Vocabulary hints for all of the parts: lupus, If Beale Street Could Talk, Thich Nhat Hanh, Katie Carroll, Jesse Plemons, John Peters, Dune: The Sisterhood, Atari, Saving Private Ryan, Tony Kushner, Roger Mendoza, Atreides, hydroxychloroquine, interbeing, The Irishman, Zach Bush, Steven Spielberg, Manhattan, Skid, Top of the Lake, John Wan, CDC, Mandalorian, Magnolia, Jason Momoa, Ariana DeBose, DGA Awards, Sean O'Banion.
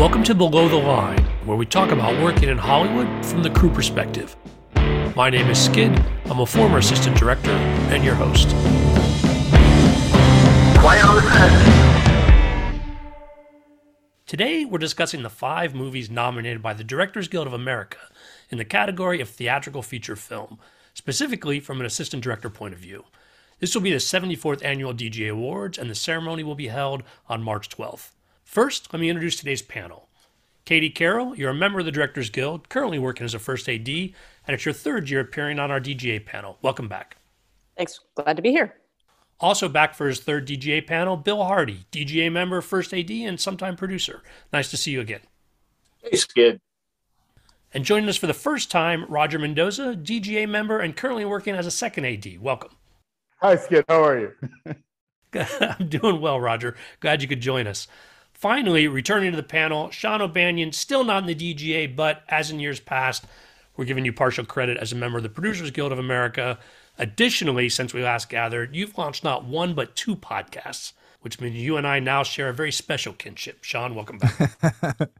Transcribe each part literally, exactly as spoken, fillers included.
Welcome to Below the Line, where we talk about working in Hollywood from the crew perspective. My name is Skid. I'm a former assistant director and your host. Quiet on the set. Today, we're discussing the five movies nominated by the Directors Guild of America in the category of theatrical feature film, specifically from an assistant director point of view. This will be the seventy-fourth annual D G A Awards, and the ceremony will be held on March twelfth. First, let me introduce today's panel. Katie Carroll, you're a member of the Directors Guild, currently working as a first A D, and it's your third year appearing on our D G A panel. Welcome back. Thanks. Glad to be here. Also back for his third D G A panel, Bill Hardy, D G A member, first A D, and sometime producer. Nice to see you again. Thanks, Skid. And joining us for the first time, Roger Mendoza, D G A member and currently working as a second A D. Welcome. Hi, Skid. How are you? I'm doing well, Roger. Glad you could join us. Finally, returning to the panel, Sean O'Banion, still not in the D G A, but as in years past, we're giving you partial credit as a member of the Producers Guild of America. Additionally, since we last gathered, you've launched not one but two podcasts, which means you and I now share a very special kinship. Sean, welcome back.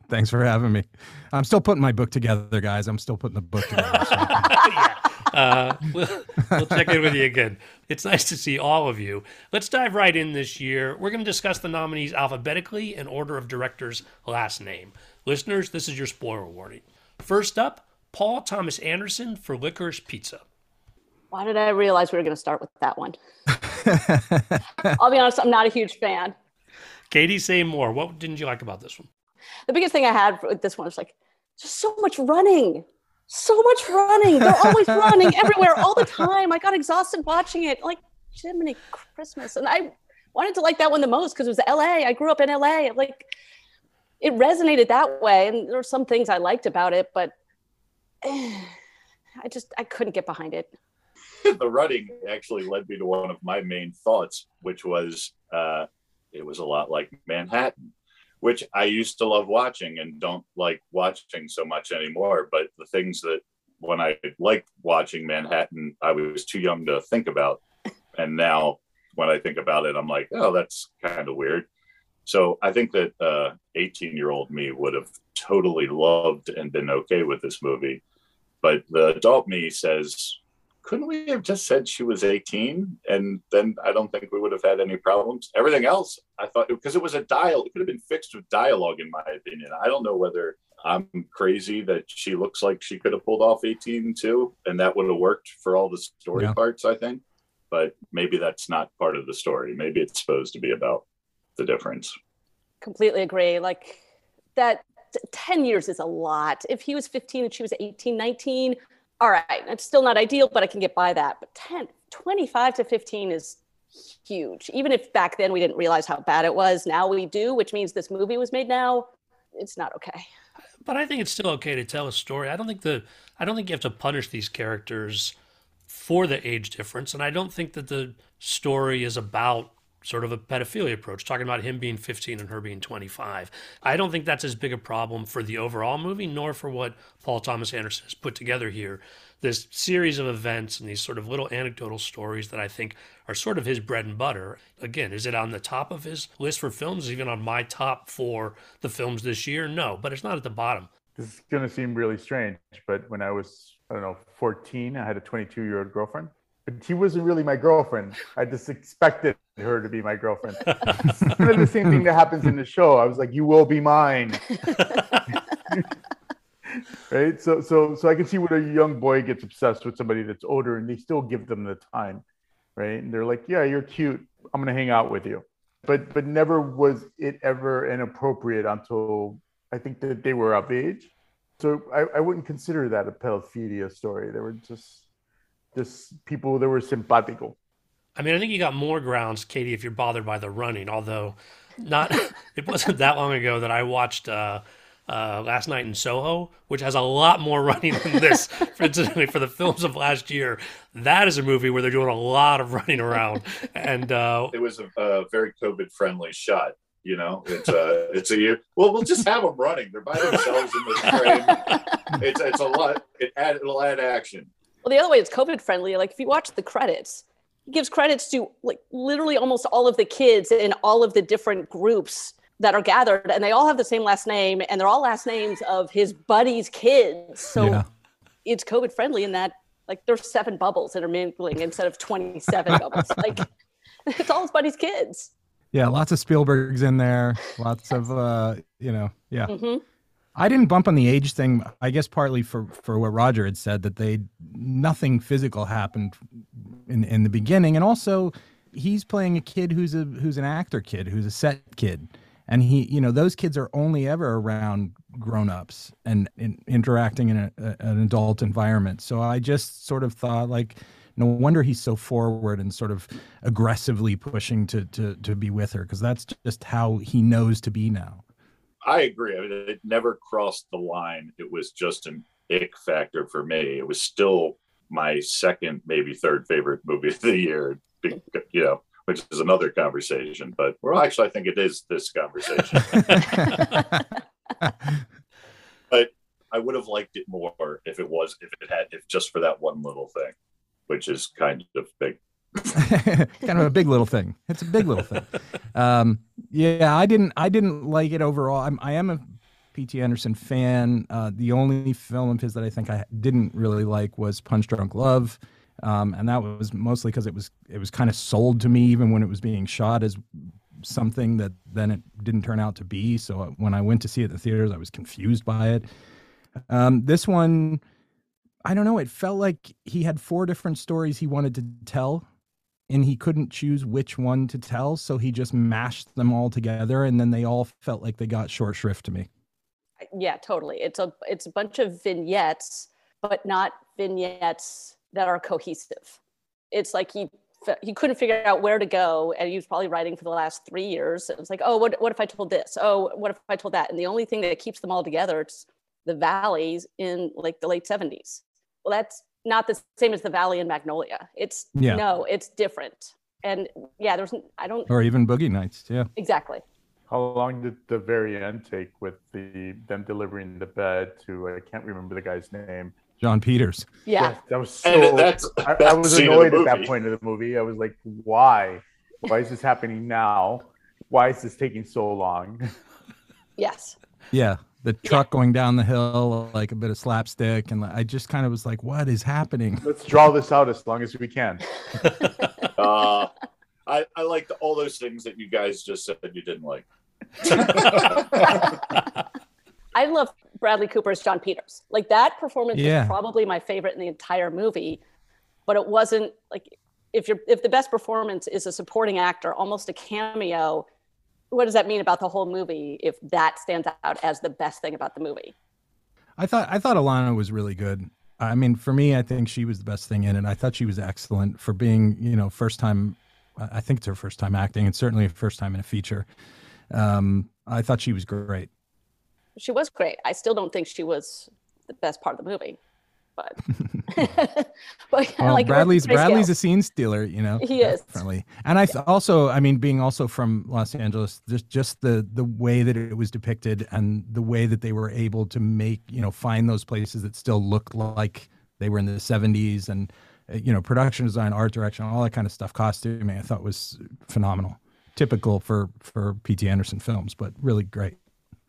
Thanks for having me. I'm still putting my book together, guys. I'm still putting the book together. So. yeah. uh, we'll, we'll check in with you again. It's nice to see all of you. Let's dive right in this year. We're going to discuss the nominees alphabetically in order of director's last name. Listeners, this is your spoiler warning. First up, Paul Thomas Anderson for Licorice Pizza. Why did I realize we were going to start with that one? I'll be honest, I'm not a huge fan. Katie, say more. What didn't you like about this one? The biggest thing I had with this one was like, just so much running. So much running. They're always running everywhere all the time. I got exhausted watching it. Like, Jiminy Christmas. And I wanted to like that one the most because it was L A. I grew up in L A. Like, it resonated that way. And there were some things I liked about it, but eh, I just, I couldn't get behind it. The running actually led me to one of my main thoughts, which was uh, it was a lot like Manhattan, which I used to love watching and don't like watching so much anymore. But the things that when I liked watching Manhattan, I was too young to think about. And now when I think about it, I'm like, oh, that's kind of weird. So I think that uh, eighteen-year-old me would have totally loved and been okay with this movie. But the adult me says, couldn't we have just said she was eighteen? And then I don't think we would have had any problems. Everything else, I thought, because it was a dial, it could have been fixed with dialogue, in my opinion. I don't know whether I'm crazy that she looks like she could have pulled off eighteen too, and that would have worked for all the story yeah. parts, I think. But maybe that's not part of the story. Maybe it's supposed to be about the difference. Completely agree. Like that ten years is a lot. If he was fifteen and she was eighteen, nineteen, all right, it's still not ideal, but I can get by that. But ten, twenty-five to fifteen is huge. Even if back then we didn't realize how bad it was, now we do, which means this movie was made now. It's not okay. But I think it's still okay to tell a story. I don't think the I don't think you have to punish these characters for the age difference. And I don't think that the story is about sort of a pedophilia approach, talking about him being fifteen and her being twenty-five. I don't think that's as big a problem for the overall movie, nor for what Paul Thomas Anderson has put together here. This series of events and these sort of little anecdotal stories that I think are sort of his bread and butter. Again, is it on the top of his list for films, even on my top for the films this year? No, but it's not at the bottom. This is going to seem really strange, but when I was, I don't know, fourteen, I had a twenty-two-year-old girlfriend. She wasn't really my girlfriend. I just expected her to be my girlfriend. It's kind of the same thing that happens in the show. I was like, you will be mine. Right? So so so I can see when a young boy gets obsessed with somebody that's older and they still give them the time. Right? And they're like, yeah, you're cute. I'm gonna hang out with you. But but never was it ever inappropriate until I think that they were of age. So I, I wouldn't consider that a pedophilia story. They were just Just people that were simpatico. I mean, I think you got more grounds, Katie, if you're bothered by the running, although not it wasn't that long ago that I watched uh, uh, Last Night in Soho, which has a lot more running than this, for, for the films of last year. That is a movie where they're doing a lot of running around. And uh, it was a, a very COVID-friendly shot. You know, it's a, it's a year. Well, we'll just have them running. They're by themselves in the frame. It's it's a lot. It add, it'll add action. Well, the other way it's COVID friendly. Like if you watch the credits, it gives credits to like literally almost all of the kids in all of the different groups that are gathered, and they all have the same last name, and they're all last names of his buddy's kids. So yeah. It's COVID friendly in that, like, there's seven bubbles intermingling instead of twenty-seven bubbles. Like, it's all his buddy's kids. Yeah, lots of Spielbergs in there. Lots of, uh, you know, yeah. Mm-hmm. I didn't bump on the age thing, I guess partly for, for what Roger had said, that they nothing physical happened in in the beginning. And also, he's playing a kid who's a who's an actor kid, who's a set kid. And he, you know, those kids are only ever around grown-ups and, and interacting in a, a, an adult environment. So I just sort of thought, like, no wonder he's so forward and sort of aggressively pushing to to to be with her, because that's just how he knows to be now. I agree. I mean, it never crossed the line. It was just an ick factor for me. It was still my second, maybe third favorite movie of the year, you know. Which is another conversation, but well, actually, I think it is this conversation. But I would have liked it more if it was, if it had, if just for that one little thing, which is kind of big. Kind of a big little thing. It's a big little thing. Um, yeah, I didn't, I didn't like it overall. I'm, I am a P T Anderson fan. Uh, the only film of his that I think I didn't really like was Punch Drunk Love. Um, and that was mostly because it was it was kind of sold to me, even when it was being shot, as something that then it didn't turn out to be. So when I went to see it in the theaters, I was confused by it. Um, this one, I don't know. It felt like he had four different stories he wanted to tell, and he couldn't choose which one to tell. So he just mashed them all together, and then they all felt like they got short shrift to me. Yeah, totally. It's a it's a bunch of vignettes, but not vignettes that are cohesive. It's like he he couldn't figure out where to go, and he was probably writing for the last three years. It was like, oh, what what if I told this? Oh, what if I told that? And the only thing that keeps them all together is the valleys in like the late seventies. Well, that's not the same as the valley in Magnolia. It's yeah. no, it's different. And yeah, there's I don't or even Boogie Nights. Yeah, exactly. How long did the very end take with the them delivering the bed to? I can't remember the guy's name. John Peters. Yeah. yeah that was so, that's, that's I, I was annoyed at that point of the movie. I was like, why? Why is this happening now? Why is this taking so long? Yes. Yeah. The truck yeah. going down the hill, like a bit of slapstick. And I just kind of was like, what is happening? Let's draw this out as long as we can. uh, I, I liked all those things that you guys just said you didn't like. I love Bradley Cooper as John Peters. Like, that performance yeah. is probably my favorite in the entire movie, but it wasn't like, if you're, if the best performance is a supporting actor, almost a cameo, what does that mean about the whole movie if that stands out as the best thing about the movie? I thought, I thought Alana was really good. I mean, for me, I think she was the best thing in it. I thought she was excellent for being, you know, first time, I think it's her first time acting, and certainly her first time in a feature. Um, I thought she was great. She was great. I still don't think she was the best part of the movie, but, but well, like Bradley's Bradley's scale. A scene stealer, you know. He is. Definitely. And I yeah. also, I mean, being also from Los Angeles, just just the the way that it was depicted and the way that they were able to make, you know, find those places that still looked like they were in the seventies, and, you know, production design, art direction, all that kind of stuff, costuming, I thought was phenomenal. Typical for for P T Anderson films, but really great.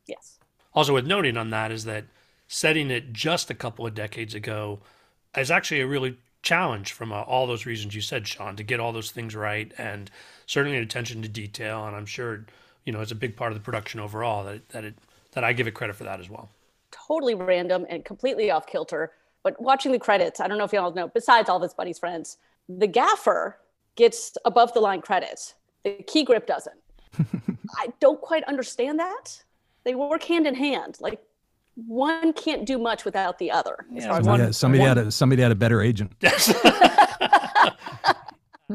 Yes. Also worth noting on that is that setting it just a couple of decades ago is actually a really challenge from uh, all those reasons you said, Sean, to get all those things right, and certainly attention to detail. And I'm sure, you know, it's a big part of the production overall that, that, it, that I give it credit for that as well. Totally random and completely off kilter. But watching the credits, I don't know if you all know, besides all of his buddy's friends, the gaffer gets above the line credits. The key grip doesn't. I don't quite understand that. They work hand in hand. Like, one can't do much without the other. Yeah, somebody, had, somebody, had a, somebody had a better agent.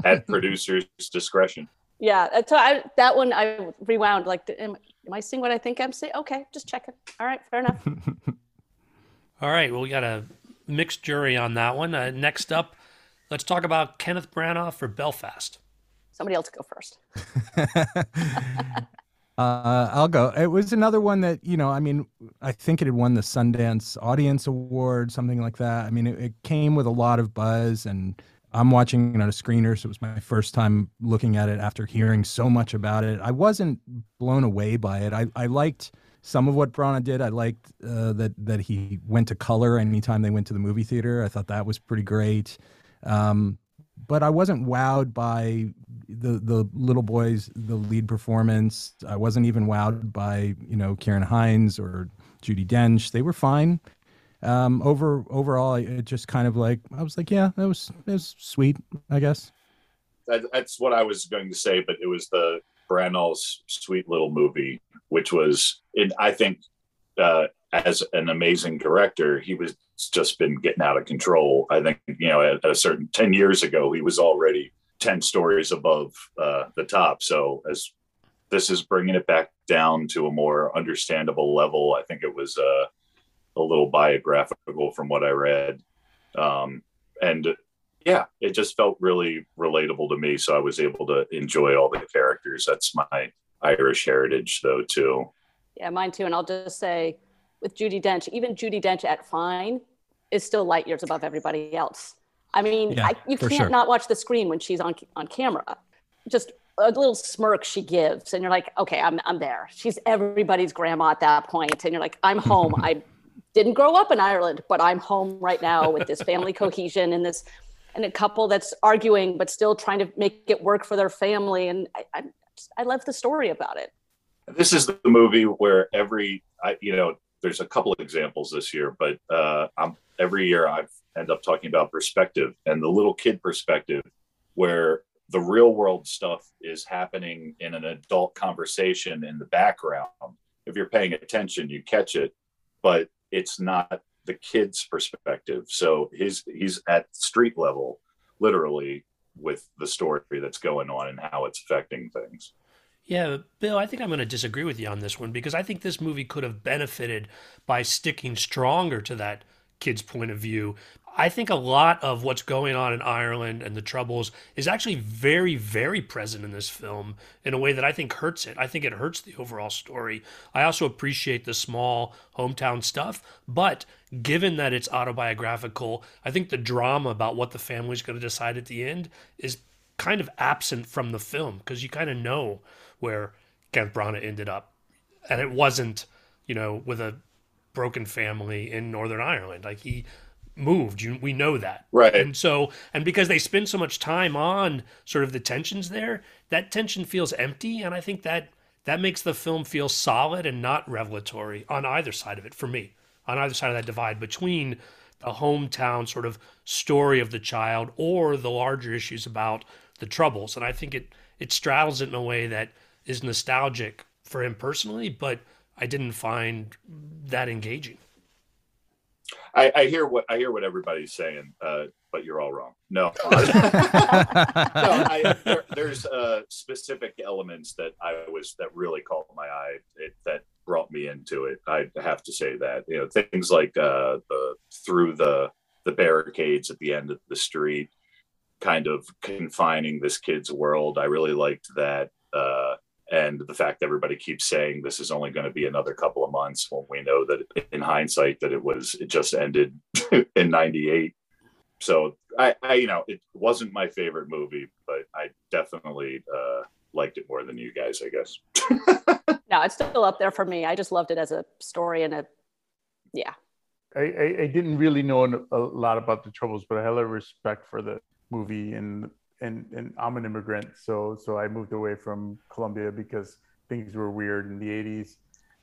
At producer's discretion. Yeah. So I, that one I rewound. Like, am, am I seeing what I think I'm seeing? Okay, just check it. All right, fair enough. All right, well, we got a mixed jury on that one. Uh, next up, let's talk about Kenneth Branagh for Belfast. Somebody else go first. Uh, I'll go. It was another one that, you know, I mean, I think it had won the Sundance Audience Award, something like that. I mean, it, it came with a lot of buzz, and I'm watching it on a screener, so it was my first time looking at it after hearing so much about it. I wasn't blown away by it. I, I liked some of what Branagh did. I liked uh, that that he went to color anytime they went to the movie theater. I thought that was pretty great. Um, but I wasn't wowed by the the little boy's, the lead performance. I wasn't even wowed by, you know, Ciarán Hinds or Judi Dench. They were fine. Um, over overall, it just kind of like, I was like, yeah, that was, it was sweet, I guess. That, that's what I was going to say, but it was the Branagh's sweet little movie, which was, it, I think, uh, as an amazing director, he was just been getting out of control. I think, you know, at a certain ten years ago, he was already ten stories above uh, the top. So as this is bringing it back down to a more understandable level, I think it was, uh, a little biographical from what I read. Um, and yeah, it just felt really relatable to me. So I was able to enjoy all the characters. That's my Irish heritage though, too. Yeah, mine too. And I'll just say with Judi Dench, even Judi Dench at fine is still light years above everybody else. I mean, yeah, I, you can't sure. not watch the screen when she's on on camera. Just a little smirk she gives and you're like, okay, I'm I'm there. She's everybody's grandma at that point. And you're like, I'm home. I didn't grow up in Ireland, but I'm home right now with this family cohesion and this, and a couple that's arguing, but still trying to make it work for their family. And I, I, I love the story about it. This is the movie where every, I, you know, there's a couple of examples this year, but uh, I'm, every year I end up talking about perspective and the little kid perspective, where the real world stuff is happening in an adult conversation in the background. If you're paying attention, you catch it, but it's not the kid's perspective. So his, he's at street level, literally, with the story that's going on and how it's affecting things. Yeah, Bill, I think I'm going to disagree with you on this one, because I think this movie could have benefited by sticking stronger to that kid's point of view. I think a lot of what's going on in Ireland and the troubles is actually very, very present in this film in a way that I think hurts it. I think it hurts the overall story. I also appreciate the small hometown stuff, but given that it's autobiographical, I think the drama about what the family's going to decide at the end is kind of absent from the film, because you kind of know where Kenneth Branagh ended up. And it wasn't, you know, with a broken family in Northern Ireland. Like, he moved, you, we know that, right? And so, and because they spend so much time on sort of the tensions there, that tension feels empty, and I think that that makes the film feel solid and not revelatory on either side of it, for me, on either side of that divide between the hometown sort of story of the child or the larger issues about the troubles. And I think it it straddles it in a way that is nostalgic for him personally, but I didn't find that engaging. I, I hear what I hear what everybody's saying, uh, but you're all wrong. No, I, no I, there, there's uh, specific elements that I was that really caught my eye, it, that brought me into it. I have to say that, you know, things like uh, the through the the barricades at the end of the street, kind of confining this kid's world. I really liked that. Uh, And the fact that everybody keeps saying this is only going to be another couple of months, when we know that in hindsight that it was, it just ended in ninety-eight. So I, I, you know, it wasn't my favorite movie, but I definitely uh, liked it more than you guys, I guess. No, it's still up there for me. I just loved it as a story and a, yeah. I, I, I didn't really know a lot about the troubles, but I had a lot of respect for the movie, and And and I'm an immigrant, so so I moved away from Colombia because things were weird in the eighties.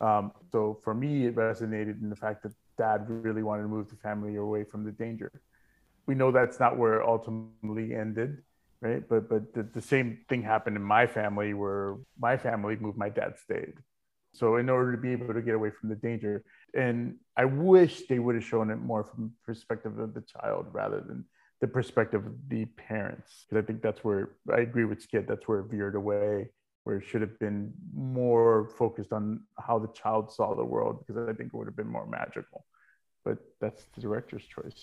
Um, so for me, it resonated in the fact that Dad really wanted to move the family away from the danger. We know that's not where it ultimately ended, right? But but the, the same thing happened in my family, where my family moved, my dad stayed. So in order to be able to get away from the danger, and I wish they would have shown it more from the perspective of the child rather than the perspective of the parents, because I think that's where I agree with Skid. That's where it veered away, where it should have been more focused on how the child saw the world, because I think it would have been more magical. But that's the director's choice.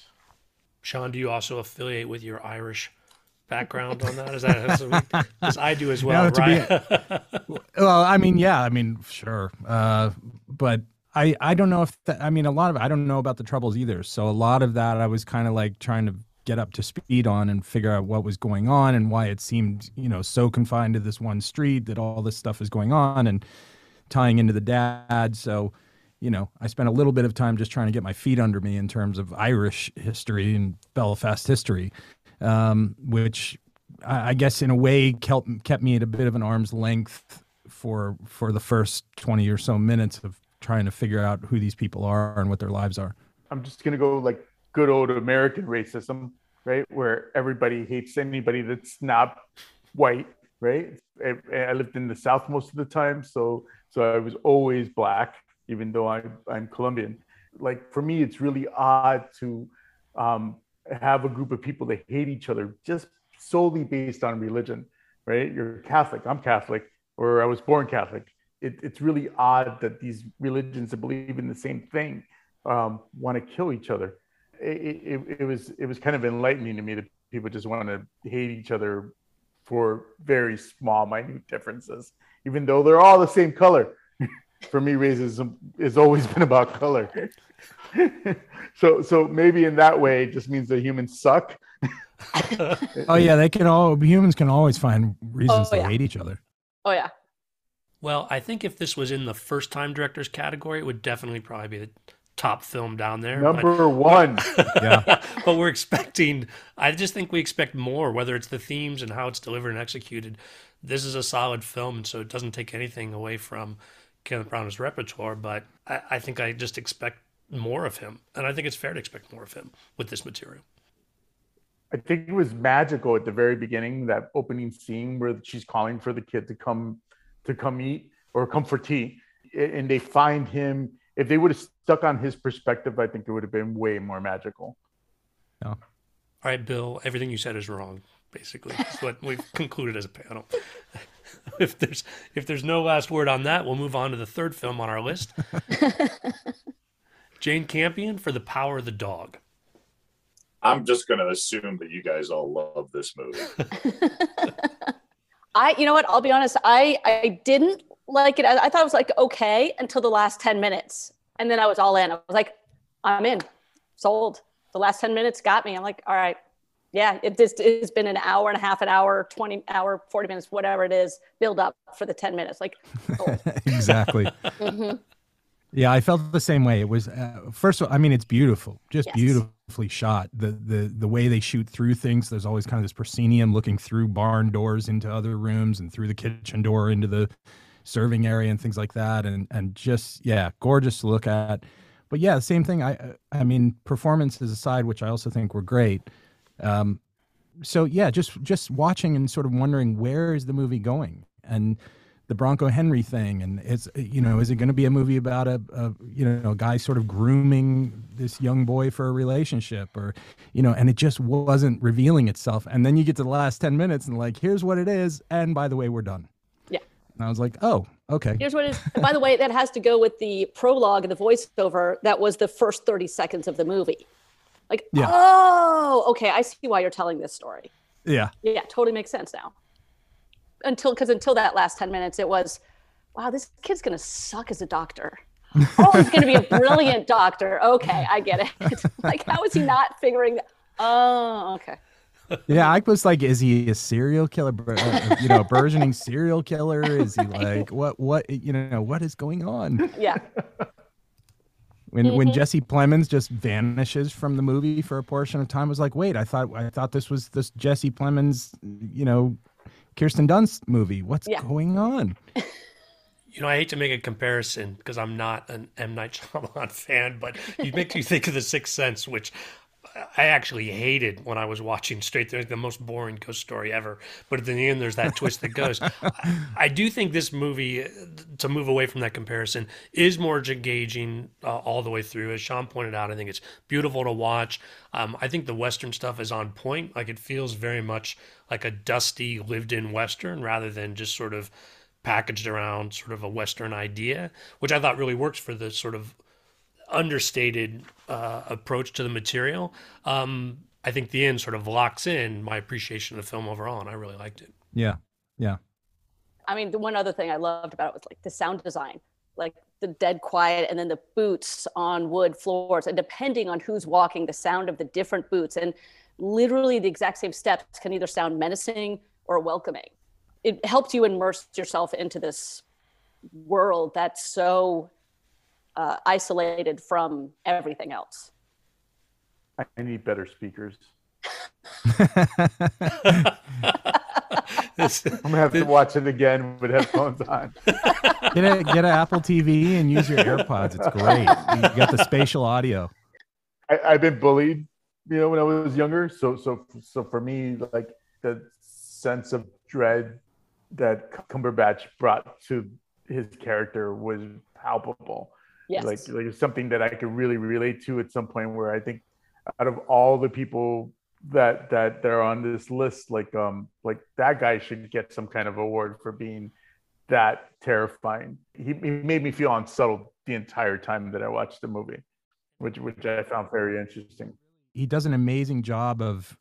Sean, do you also affiliate with your Irish background on that? Is that because I do as well, no, right? Be, well, I mean, yeah, I mean, sure, uh, but. I, I don't know if that, I mean, a lot of, I don't know about the troubles either. So a lot of that I was kind of like trying to get up to speed on and figure out what was going on and why it seemed, you know, so confined to this one street that all this stuff is going on and tying into the dad. So, you know, I spent a little bit of time just trying to get my feet under me in terms of Irish history and Belfast history, um, which I, I guess in a way kept, kept me at a bit of an arm's length for for the first twenty or so minutes of trying to figure out who these people are and what their lives are. I'm just going to go like good old American racism, right? Where everybody hates anybody that's not white, right? I, I lived in the South most of the time. So, so I was always black, even though I, I'm Colombian. Like for me, it's really odd to um, have a group of people that hate each other just solely based on religion, right? You're Catholic, I'm Catholic, or I was born Catholic. It, it's really odd that these religions that believe in the same thing um, want to kill each other. It, it, it was it was kind of enlightening to me that people just want to hate each other for very small, minute differences, even though they're all the same color. For me, racism has always been about color. so so maybe in that way, it just means that humans suck. Oh yeah, they can all humans can always find reasons oh, to yeah. hate each other. Oh yeah. Well, I think if this was in the first time directors category, it would definitely probably be the top film down there. Number but, one. Yeah. But we're expecting, I just think we expect more, whether it's the themes and how it's delivered and executed. This is a solid film, and so it doesn't take anything away from Kenneth Branagh's repertoire, but I, I think I just expect more of him. And I think it's fair to expect more of him with this material. I think it was magical at the very beginning, that opening scene where she's calling for the kid to come to come eat or come for tea, and they find him. If they would have stuck on his perspective, I think it would have been way more magical. Yeah. All right, Bill, everything you said is wrong, basically. That's what we've concluded as a panel. If there's if there's no last word on that, we'll move on to the third film on our list. Jane Campion for The Power of the Dog. I'm just going to assume that you guys all love this movie. I, you know what? I'll be honest. I, I didn't like it. I, I thought it was like, okay, until the last ten minutes. And then I was all in. I was like, I'm in, sold. The last ten minutes got me. I'm like, all right. Yeah. It just, it's been an hour and a half, an hour, twenty hour, forty minutes, whatever it is, build up for the ten minutes. Like, sold. Exactly. Mm-hmm. Yeah. I felt the same way. It was, uh, first of all, I mean, it's beautiful, just yes. beautiful. shot the the the way they shoot through things. There's always kind of this proscenium looking through barn doors into other rooms and through the kitchen door into the serving area and things like that, and and just yeah gorgeous to look at. But yeah, same thing, I I mean performances aside, which I also think were great, um so yeah just just watching and sort of wondering, where is the movie going? And the Bronco Henry thing, and it's, you know, is it going to be a movie about a, a, you know, a guy sort of grooming this young boy for a relationship, or, you know, and it just wasn't revealing itself. And then you get to the last ten minutes and like, here's what it is. And by the way, we're done. Yeah. And I was like, oh, okay. Here's what it is. And by the way, that has to go with the prologue and the voiceover. That was the first thirty seconds of the movie. Like, yeah. oh, okay. I see why you're telling this story. Yeah. Yeah. Totally makes sense now. Until, because until that last ten minutes, it was, wow, this kid's going to suck as a doctor. Oh, he's going to be a brilliant doctor. Okay, I get it. Like, how is he not figuring that? Oh, okay. Yeah, I was like, is he a serial killer? You know, burgeoning serial killer? Is he like, what, what, you know, what is going on? Yeah. When mm-hmm. when Jesse Plemons just vanishes from the movie for a portion of time, I was like, wait, I thought, I thought this was this Jesse Plemons, you know, Kirsten Dunst movie. What's yeah. going on? You know, I hate to make a comparison because I'm not an M. Night Shyamalan fan, but you make you think of The Sixth Sense, which I actually hated when I was watching straight through, the most boring ghost story ever. But at the end, there's that twist that goes. I, I do think this movie, to move away from that comparison, is more engaging uh, all the way through. As Sean pointed out, I think it's beautiful to watch. Um, I think the Western stuff is on point. Like, it feels very much like a dusty, lived-in Western rather than just sort of packaged around sort of a Western idea, which I thought really works for the sort of understated uh, approach to the material. Um, I think the end sort of locks in my appreciation of the film overall, and I really liked it. Yeah, yeah. I mean, the one other thing I loved about it was like the sound design, like the dead quiet and then the boots on wood floors, and depending on who's walking, the sound of the different boots. And literally the exact same steps can either sound menacing or welcoming. It helped you immerse yourself into this world that's so uh, isolated from everything else. I need better speakers. I'm gonna have to watch it again with headphones on. Get a get an Apple T V and use your AirPods. It's great. You got the spatial audio. I, I've been bullied, you know, when I was younger. So so so for me, like the sense of dread that Cumberbatch brought to his character was palpable. Yes, like like it's something that I could really relate to at some point. Where I think out of all the people that that they're on this list, like um like that guy should get some kind of award for being that terrifying. He, he made me feel unsettled the entire time that I watched the movie, which which I found very interesting. He does an amazing job of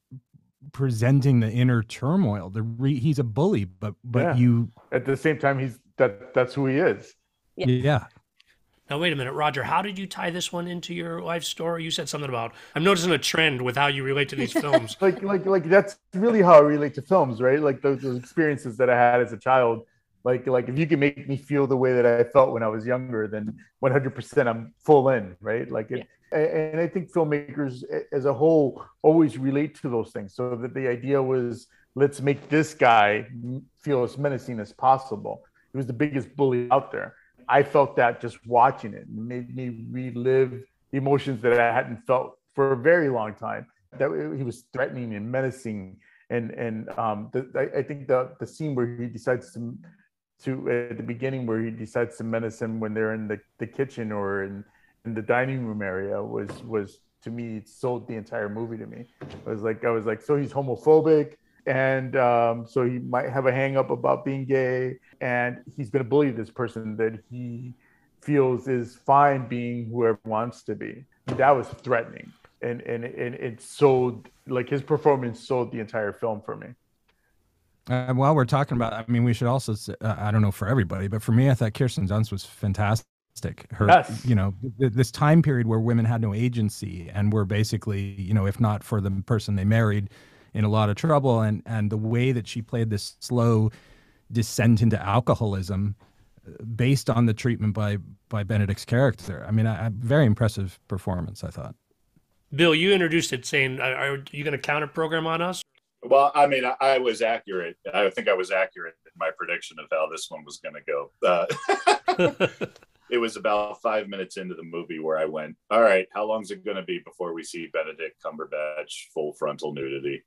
presenting the inner turmoil. The re, he's a bully, but but yeah. you at the same time he's that that's who he is. Yeah. yeah. Now, wait a minute, Roger, how did you tie this one into your life story? You said something about, I'm noticing a trend with how you relate to these films. like, like, like that's really how I relate to films, right? Like those, those experiences that I had as a child. Like, like if you can make me feel the way that I felt when I was younger, then one hundred percent I'm full in, right? Like, it, yeah. And I think filmmakers as a whole always relate to those things. So that the idea was, let's make this guy feel as menacing as possible. He was the biggest bully out there. I felt that just watching it. It made me relive emotions that I hadn't felt for a very long time. That he was threatening and menacing, and and um, the, I, I think the the scene where he decides to to at the beginning where he decides to menace him when they're in the, the kitchen or in, in the dining room area was was to me, it sold the entire movie to me. I was like I was like so he's homophobic. And um, so he might have a hang up about being gay, and he's going to bully this person that he feels is fine being whoever wants to be. That was threatening. And, and, and it sold, like his performance sold the entire film for me. Uh, while we're talking about, I mean, we should also say, uh, I don't know for everybody, but for me, I thought Kirsten Dunst was fantastic. Her, yes. You know, th- this time period where women had no agency and were basically, you know, if not for the person they married, in a lot of trouble, and and the way that she played this slow descent into alcoholism based on the treatment by by Benedict's character. I mean, a, a very impressive performance, I thought. Bill, you introduced it saying, are, are you going to counter program on us? Well, I mean, I, I was accurate. I think I was accurate in my prediction of how this one was going to go. Uh, it was about five minutes into the movie where I went, all right, how long is it going to be before we see Benedict Cumberbatch full frontal nudity?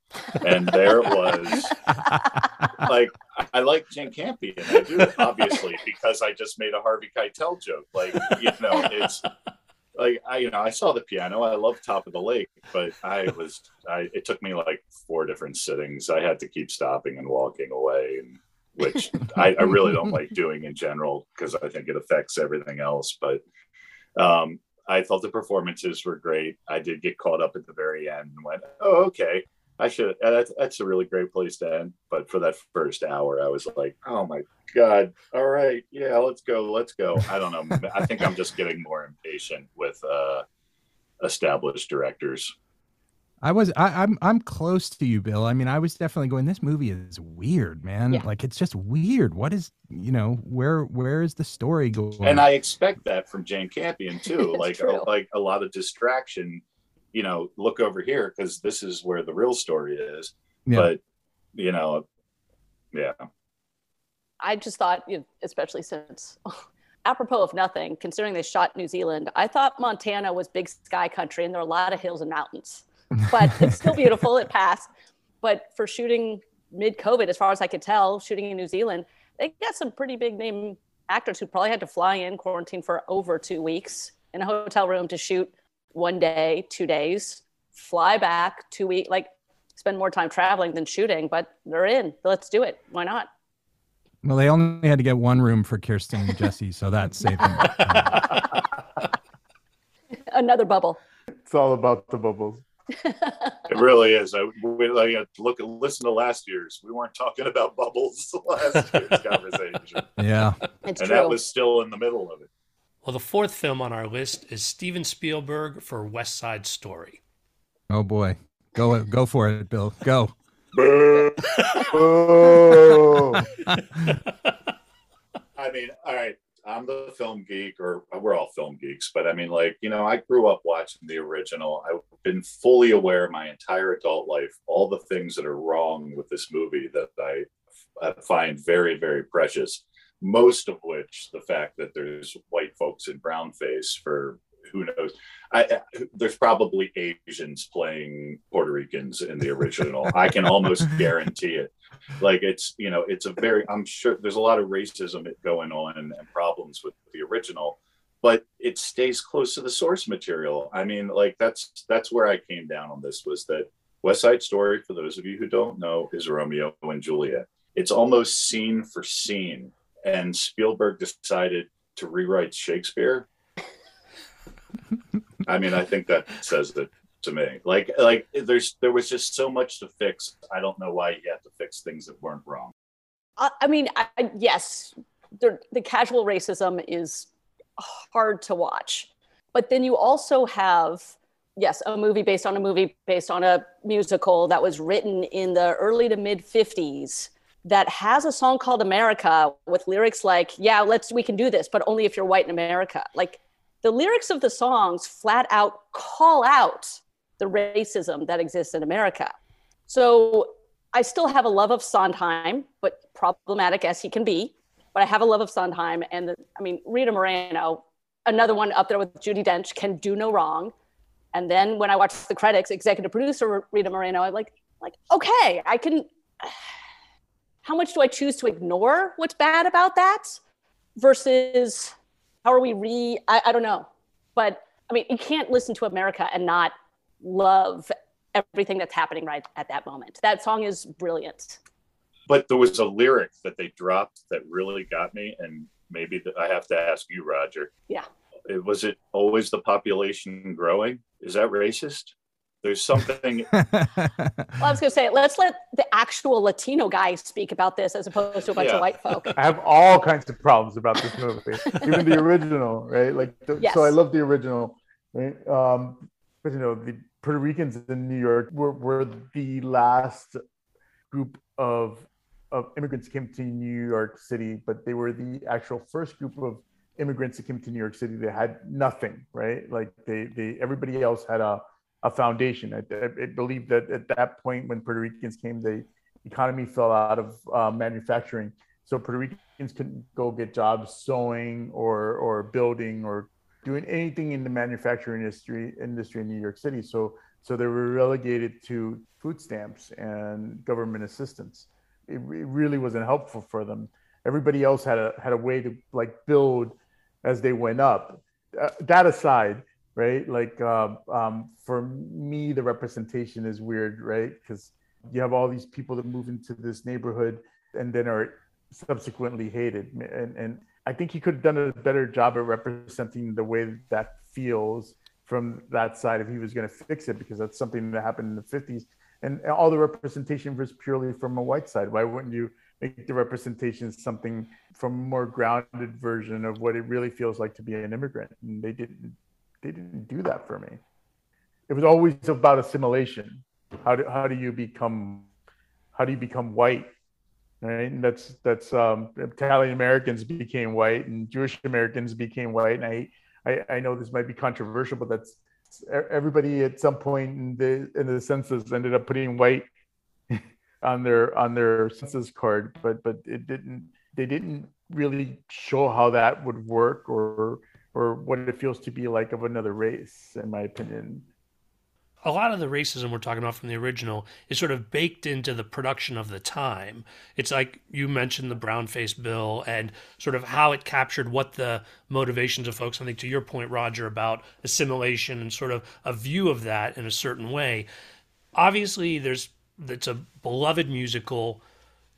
And there it was. Like, I like Jane Campion. I do, obviously, because I just made a Harvey Keitel joke. Like, you know, it's like, I, you know, I saw The Piano. I love Top of the Lake, but I was, I, it took me like four different sittings. I had to keep stopping and walking away, and which I, I really don't like doing in general because I think it affects everything else. But um, I thought the performances were great. I did get caught up at the very end and went, oh, okay, I should. That's, that's a really great place to end. But for that first hour, I was like, oh, my God. All right. Yeah, let's go. Let's go. I don't know. I think I'm just getting more impatient with uh, established directors. I was I, I'm I'm close to you, Bill. I mean, I was definitely going, this movie is weird, man. Yeah. Like, it's just weird. What is, you know, where where is the story going? And I expect that from Jane Campion too. like a, like a lot of distraction. You know, look over here because this is where the real story is. Yeah. But you know, yeah. I just thought, you know, especially since apropos of nothing, considering they shot New Zealand, I thought Montana was big sky country, and there are a lot of hills and mountains. But it's still beautiful. It passed. But for shooting mid-COVID, as far as I could tell, shooting in New Zealand, they got some pretty big name actors who probably had to fly in, quarantine for over two weeks in a hotel room to shoot one day, two days, fly back two weeks, like spend more time traveling than shooting. But they're in. Let's do it. Why not? Well, they only had to get one room for Kirsten and Jesse, so that saved them. Another bubble. It's all about the bubbles. It really is. I we, like, look listen to last year's. We weren't talking about bubbles last year's conversation. Yeah, it's and true. That was still in the middle of it. Well, the fourth film on our list is Steven Spielberg for West Side Story. Oh boy, Go go for it, Bill. Go. I mean, all right. I'm the film geek, or we're all film geeks, but I mean, like, you know, I grew up watching the original. I've been fully aware my entire adult life, all the things that are wrong with this movie that I, I find very, very precious, most of which the fact that there's white folks in brown face for who knows. I, there's probably Asians playing Puerto Ricans in the original. I can almost guarantee it. Like, it's, you know, it's a very, I'm sure there's a lot of racism going on and problems with the original, but it stays close to the source material. I mean, like, that's, that's where I came down on this, was that West Side Story, for those of you who don't know, is Romeo and Juliet. It's almost scene for scene. And Spielberg decided to rewrite Shakespeare. I mean, I think that says it to me. Like, like there's there was just so much to fix. I don't know why you had to fix things that weren't wrong. Uh, I mean, I, yes, the, the casual racism is hard to watch. But then you also have, yes, a movie based on a movie based on a musical that was written in the early to mid fifties that has a song called America with lyrics like, yeah, let's we can do this, but only if you're white in America. Like, the lyrics of the songs flat out call out the racism that exists in America. So I still have a love of Sondheim, but problematic as he can be, but I have a love of Sondheim. And the, I mean, Rita Moreno, another one up there with Judi Dench, can do no wrong. And then when I watched the credits, executive producer Rita Moreno, I'm like, like, okay, I can, how much do I choose to ignore what's bad about that versus how are we re, I, I don't know. But I mean, you can't listen to America and not love everything that's happening right at that moment. That song is brilliant. But there was a lyric that they dropped that really got me. And maybe the, I have to ask you, Roger. Yeah. It, was it always the population growing? Is that racist? There's something. Well, I was going to say, let's let the actual Latino guy speak about this as opposed to a bunch yeah. of white folk. I have all kinds of problems about this movie, even the original, right? Like, the, yes. So I love the original, right? Um, but, you know, the Puerto Ricans in New York were, were the last group of, of immigrants who came to New York City, but they were the actual first group of immigrants that came to New York City that had nothing, right? Like, they, they everybody else had a, a foundation. I, I believe that at that point when Puerto Ricans came, the economy fell out of uh, manufacturing. So Puerto Ricans couldn't go get jobs sewing or or building or doing anything in the manufacturing industry industry in New York City. So so they were relegated to food stamps and government assistance. It, it really wasn't helpful for them. Everybody else had a had a way to like build as they went up. Uh, that aside, right? Like, uh, um, for me, the representation is weird, right? Because you have all these people that move into this neighborhood and then are subsequently hated. And, and I think he could have done a better job at representing the way that feels from that side if he was going to fix it, because that's something that happened in the fifties. And all the representation was purely from a white side. Why wouldn't you make the representation something from a more grounded version of what it really feels like to be an immigrant? And they didn't. They didn't do that for me. It was always about assimilation. How do how do you become how do you become white, right? And that's that's um, Italian Americans became white and Jewish Americans became white. And I, I I know this might be controversial, but that's everybody at some point in the in the census ended up putting white on their on their census card, but but it didn't they didn't really show how that would work or. or what it feels to be like of another race, in my opinion. A lot of the racism we're talking about from the original is sort of baked into the production of the time. It's like you mentioned the brown face bill and sort of how it captured what the motivations of folks, I think to your point, Roger, about assimilation and sort of a view of that in a certain way. Obviously, there's it's a beloved musical.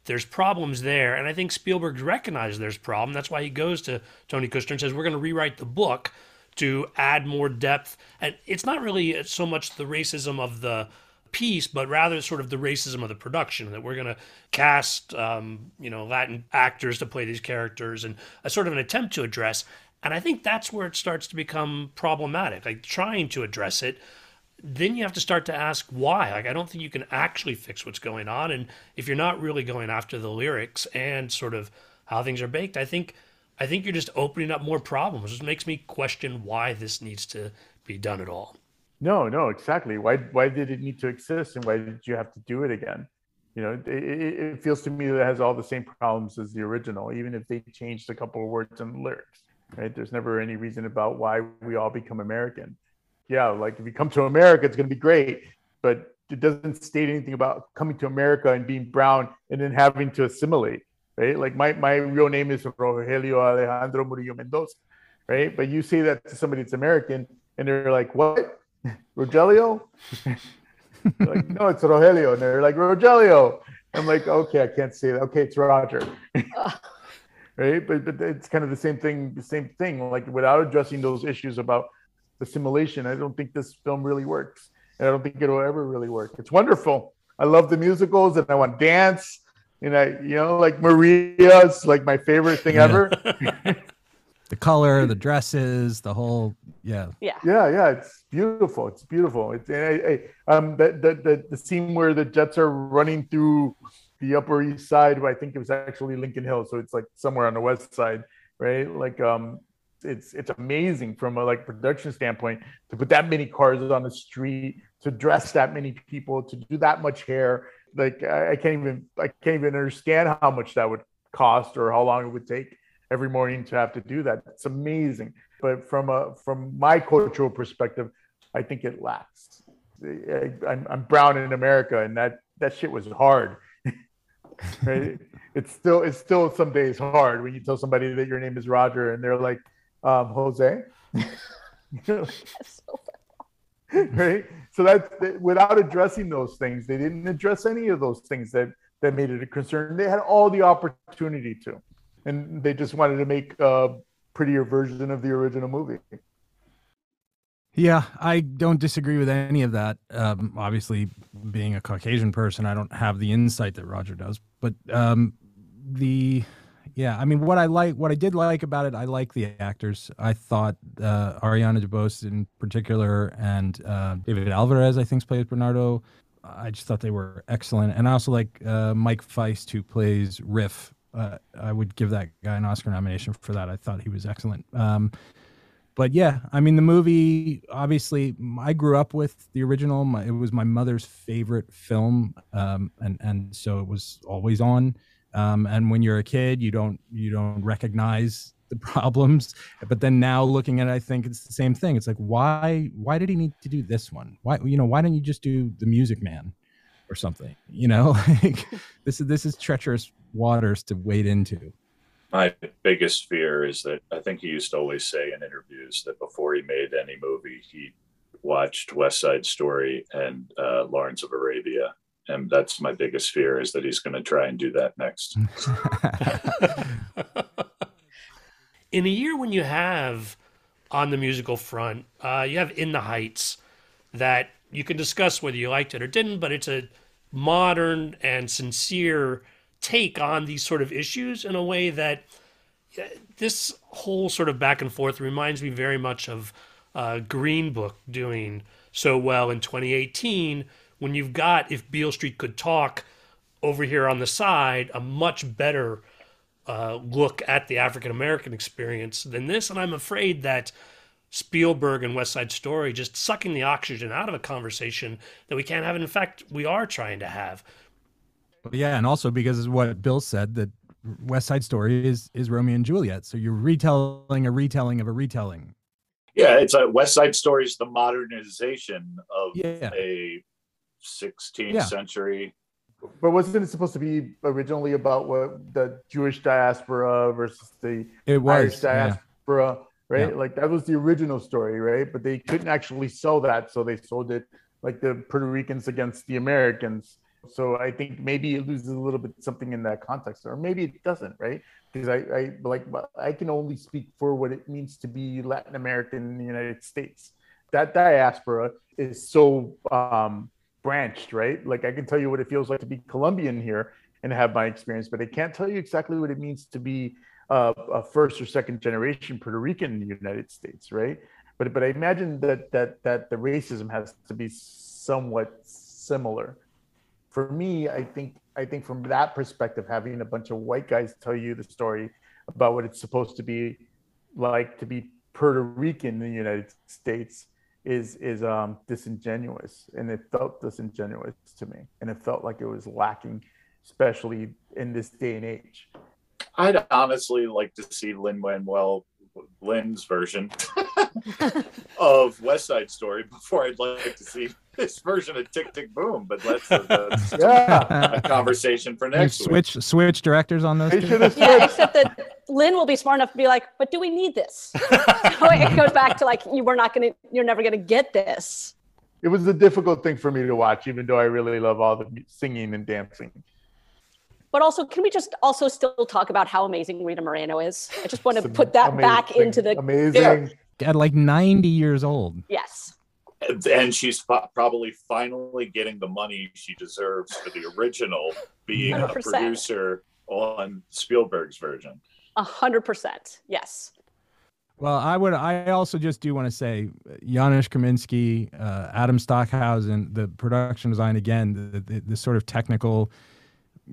There's problems there, and I think Spielberg recognized there's problem. That's why he goes to Tony Kushner and says, we're going to rewrite the book to add more depth. And it's not really so much the racism of the piece, but rather sort of the racism of the production, that we're going to cast um, you know, Latin actors to play these characters, and a sort of an attempt to address. And I think that's where it starts to become problematic, like trying to address it then you have to start to ask why. Like, I don't think you can actually fix what's going on. And if you're not really going after the lyrics and sort of how things are baked, I think I think you're just opening up more problems, which makes me question why this needs to be done at all. No, no, exactly. Why why did it need to exist, and why did you have to do it again? You know, it, it feels to me that it has all the same problems as the original, even if they changed a couple of words and lyrics, right? There's never any reason about why we all become American. Yeah, like if you come to America, it's going to be great, but it doesn't state anything about coming to America and being brown and then having to assimilate, right? Like my, my real name is Rogelio Alejandro Murillo Mendoza, right? But you say that to somebody that's American and they're like, what? Rogelio? Like, no, it's Rogelio. And they're like, Rogelio. I'm like, okay, I can't say that. Okay, it's Roger. Right? But, but it's kind of the same thing, the same thing. Like, without addressing those issues about assimilation, I don't think this film really works. And I don't think it'll ever really work. It's wonderful. I love the musicals and I want dance. And I, you know, like Maria is like my favorite thing yeah. ever. The color, the dresses, the whole, yeah. Yeah, yeah, yeah. It's beautiful. It's beautiful. It's, I, I, um, the, the, the, the scene where the Jets are running through the Upper East Side, I think it was actually Lincoln Hill. So it's like somewhere on the West Side, right? Like, um, it's it's amazing from a like production standpoint to put that many cars on the street, to dress that many people, to do that much hair. Like I, I can't even I can't even understand how much that would cost or how long it would take every morning to have to do that. It's amazing. But from a from my cultural perspective, I think it lacks. I, I'm, I'm brown in America, and that that shit was hard. Right? It's still it's still some days hard when you tell somebody that your name is Roger and they're like, Um, Jose, right? So that's that, without addressing those things, they didn't address any of those things that that made it a concern. They had all the opportunity to, and they just wanted to make a prettier version of the original movie. Yeah, I don't disagree with any of that. Um, obviously, being a Caucasian person, I don't have the insight that Roger does, but um, the. Yeah, I mean, what I like, what I did like about it, I like the actors. I thought uh, Ariana DeBose in particular, and uh, David Alvarez, I think, plays Bernardo. I just thought they were excellent, and I also like uh, Mike Feist, who plays Riff. Uh, I would give that guy an Oscar nomination for that. I thought he was excellent. Um, but yeah, I mean, the movie. Obviously, I grew up with the original. My, it was my mother's favorite film, um, and and so it was always on. Um, and when you're a kid, you don't you don't recognize the problems. But then now looking at it, I think it's the same thing. It's like, why why did he need to do this one? Why you know why don't you just do The Music Man or something? You know, like this is this is treacherous waters to wade into. My biggest fear is that I think he used to always say in interviews that before he made any movie, he watched West Side Story and uh, Lawrence of Arabia. And that's my biggest fear, is that he's going to try and do that next. In a year when you have on the musical front, uh, you have In the Heights that you can discuss whether you liked it or didn't, but it's a modern and sincere take on these sort of issues in a way that uh, this whole sort of back and forth reminds me very much of uh, Green Book doing so well in twenty eighteen, when you've got, if Beale Street Could Talk, over here on the side, a much better uh, look at the African-American experience than this. And I'm afraid that Spielberg and West Side Story just sucking the oxygen out of a conversation that we can't have. And in fact, we are trying to have. Yeah, and also because of what Bill said, that West Side Story is, is Romeo and Juliet. So you're retelling a retelling of a retelling. Yeah, it's a West Side Story is the modernization of yeah. a... sixteenth yeah. century. But wasn't it supposed to be originally about what the Jewish diaspora versus the it was, Irish diaspora, yeah. right? Yeah. Like that was the original story, right? But they couldn't actually sell that, so they sold it like the Puerto Ricans against the Americans. So I think maybe it loses a little bit something in that context, or maybe it doesn't, right? Because I, I like I can only speak for what it means to be Latin American in the United States. That diaspora is so um branched, right? Like I can tell you what it feels like to be Colombian here and have my experience, but I can't tell you exactly what it means to be uh, a first or second generation Puerto Rican in the United States, right? But but I imagine that that that the racism has to be somewhat similar. For me, I think I think from that perspective, having a bunch of white guys tell you the story about what it's supposed to be like to be Puerto Rican in the United States is is um, disingenuous, and it felt disingenuous to me, and it felt like it was lacking, especially in this day and age. I'd honestly like to see Lin-Manuel Lynn's version of West Side Story before I'd like to see this version of Tick Tick Boom, but that's, a, that's yeah. a conversation for next you switch, week. Switch directors on those. Yeah, except that Lynn will be smart enough to be like, but do we need this? So it goes back to like, you were not going to, you're never going to get this. It was a difficult thing for me to watch, even though I really love all the singing and dancing. But also, can we just also still talk about how amazing Rita Moreno is? I just want to put that amazing, back into the... Amazing. Yeah. At like ninety years old. Yes. And she's fo- probably finally getting the money she deserves for the original, being one hundred percent a producer on Spielberg's version. A hundred percent. Yes. Well, I would. I also just do want to say, Janusz Kaminski, uh, Adam Stockhausen, the production design, again, the, the, the sort of technical...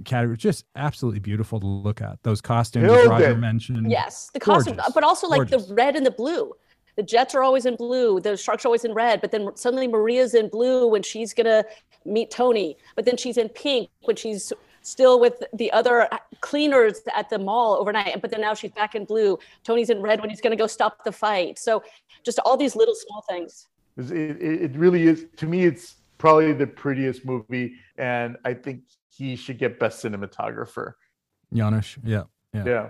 category, just absolutely beautiful to look at. Those costumes that Roger mentioned. Yes, the costumes, but also like gorgeous. The red and the blue. The Jets are always in blue. The Sharks are always in red. But then suddenly Maria's in blue when she's going to meet Tony. But then she's in pink when she's still with the other cleaners at the mall overnight. But then now she's back in blue. Tony's in red when he's going to go stop the fight. So just all these little small things. It, it really is. To me, it's probably the prettiest movie. And I think he should get best cinematographer. Janusz, yeah, yeah. Yeah.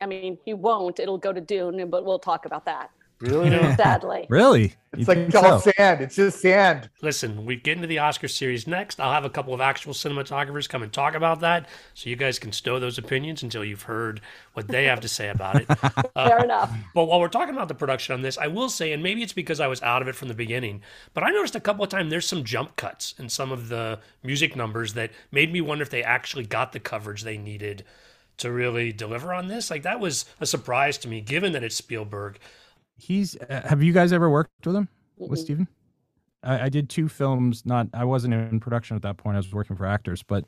I mean, he won't. It'll go to Dune, but we'll talk about that. Really? Sadly. Really? It's you like all so? sand. It's just sand. Listen, we get into the Oscar series next. I'll have a couple of actual cinematographers come and talk about that, so you guys can stow those opinions until you've heard what they have to say about it. Uh, Fair enough. But while we're talking about the production on this, I will say, and maybe it's because I was out of it from the beginning, but I noticed a couple of times there's some jump cuts in some of the music numbers that made me wonder if they actually got the coverage they needed to really deliver on this. Like, that was a surprise to me, given that it's Spielberg. He's. Uh, have you guys ever worked with him? Mm-hmm. With Steven? I, I did two films. Not. I wasn't in production at that point. I was working for actors. But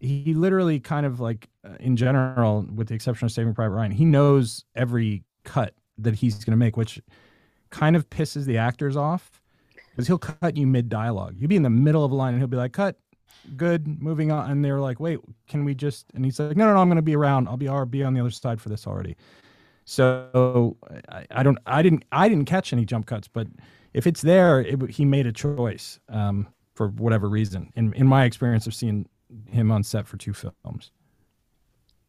he literally kind of like, uh, in general, with the exception of Saving Private Ryan, he knows every cut that he's going to make, which kind of pisses the actors off because he'll cut you mid-dialogue. You'll be in the middle of a line and he'll be like, cut, good, moving on. And they're like, wait, can we just... And he's like, no, no, no, I'm going to be around. I'll be, I'll be on the other side for this already. So I, I don't, I didn't, I didn't catch any jump cuts, but if it's there, it, he made a choice um, for whatever reason. In in my experience of seeing him on set for two films.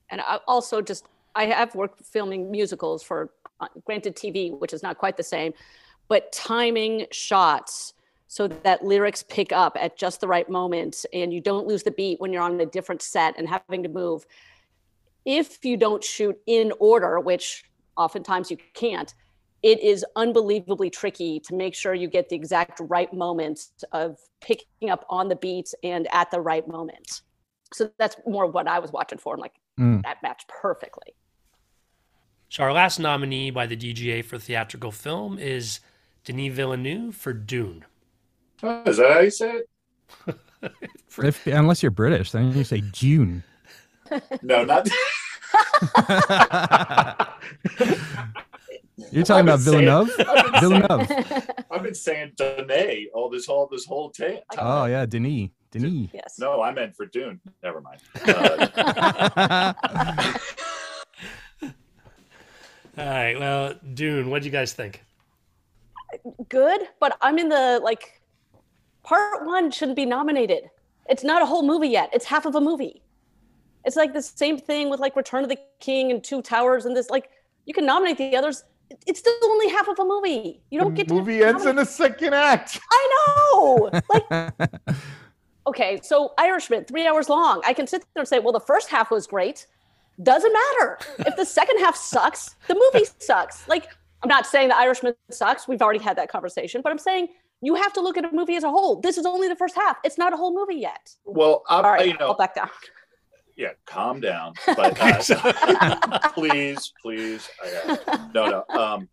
And I also just, I have worked filming musicals for, uh, granted T V, which is not quite the same, but timing shots so that lyrics pick up at just the right moment and you don't lose the beat when you're on a different set and having to move. If you don't shoot in order, which oftentimes you can't, it is unbelievably tricky to make sure you get the exact right moment of picking up on the beats and at the right moment. So that's more what I was watching for. I'm like, mm. that matched perfectly. So our last nominee by the D G A for theatrical film is Denis Villeneuve for Dune. Oh, is that how you say it? for- if, unless you're British, then you say June. No, not... You're talking about Villeneuve? Saying, I've Villeneuve. Saying, I've been saying Denis all this whole this whole time. Oh yeah, Denis. Denis. Yes. No, I meant for Dune. Never mind. Uh... all right. Well, Dune. What do you guys think? Good, but I'm in the like. Part one shouldn't be nominated. It's not a whole movie yet. It's half of a movie. It's like the same thing with like Return of the King and Two Towers and this, like, you can nominate the others. It's still only half of a movie. You don't the get movie to movie ends nominate. In the second act. I know. Like, okay, so Irishman, three hours long. I can sit there and say, well, the first half was great. Doesn't matter. If the second half sucks, the movie sucks. Like, I'm not saying the Irishman sucks. We've already had that conversation, but I'm saying you have to look at a movie as a whole. This is only the first half. It's not a whole movie yet. Well, I'm, all right, you know, I'll back down. Yeah, calm down. But uh, please, please. I, uh, no, no. Um,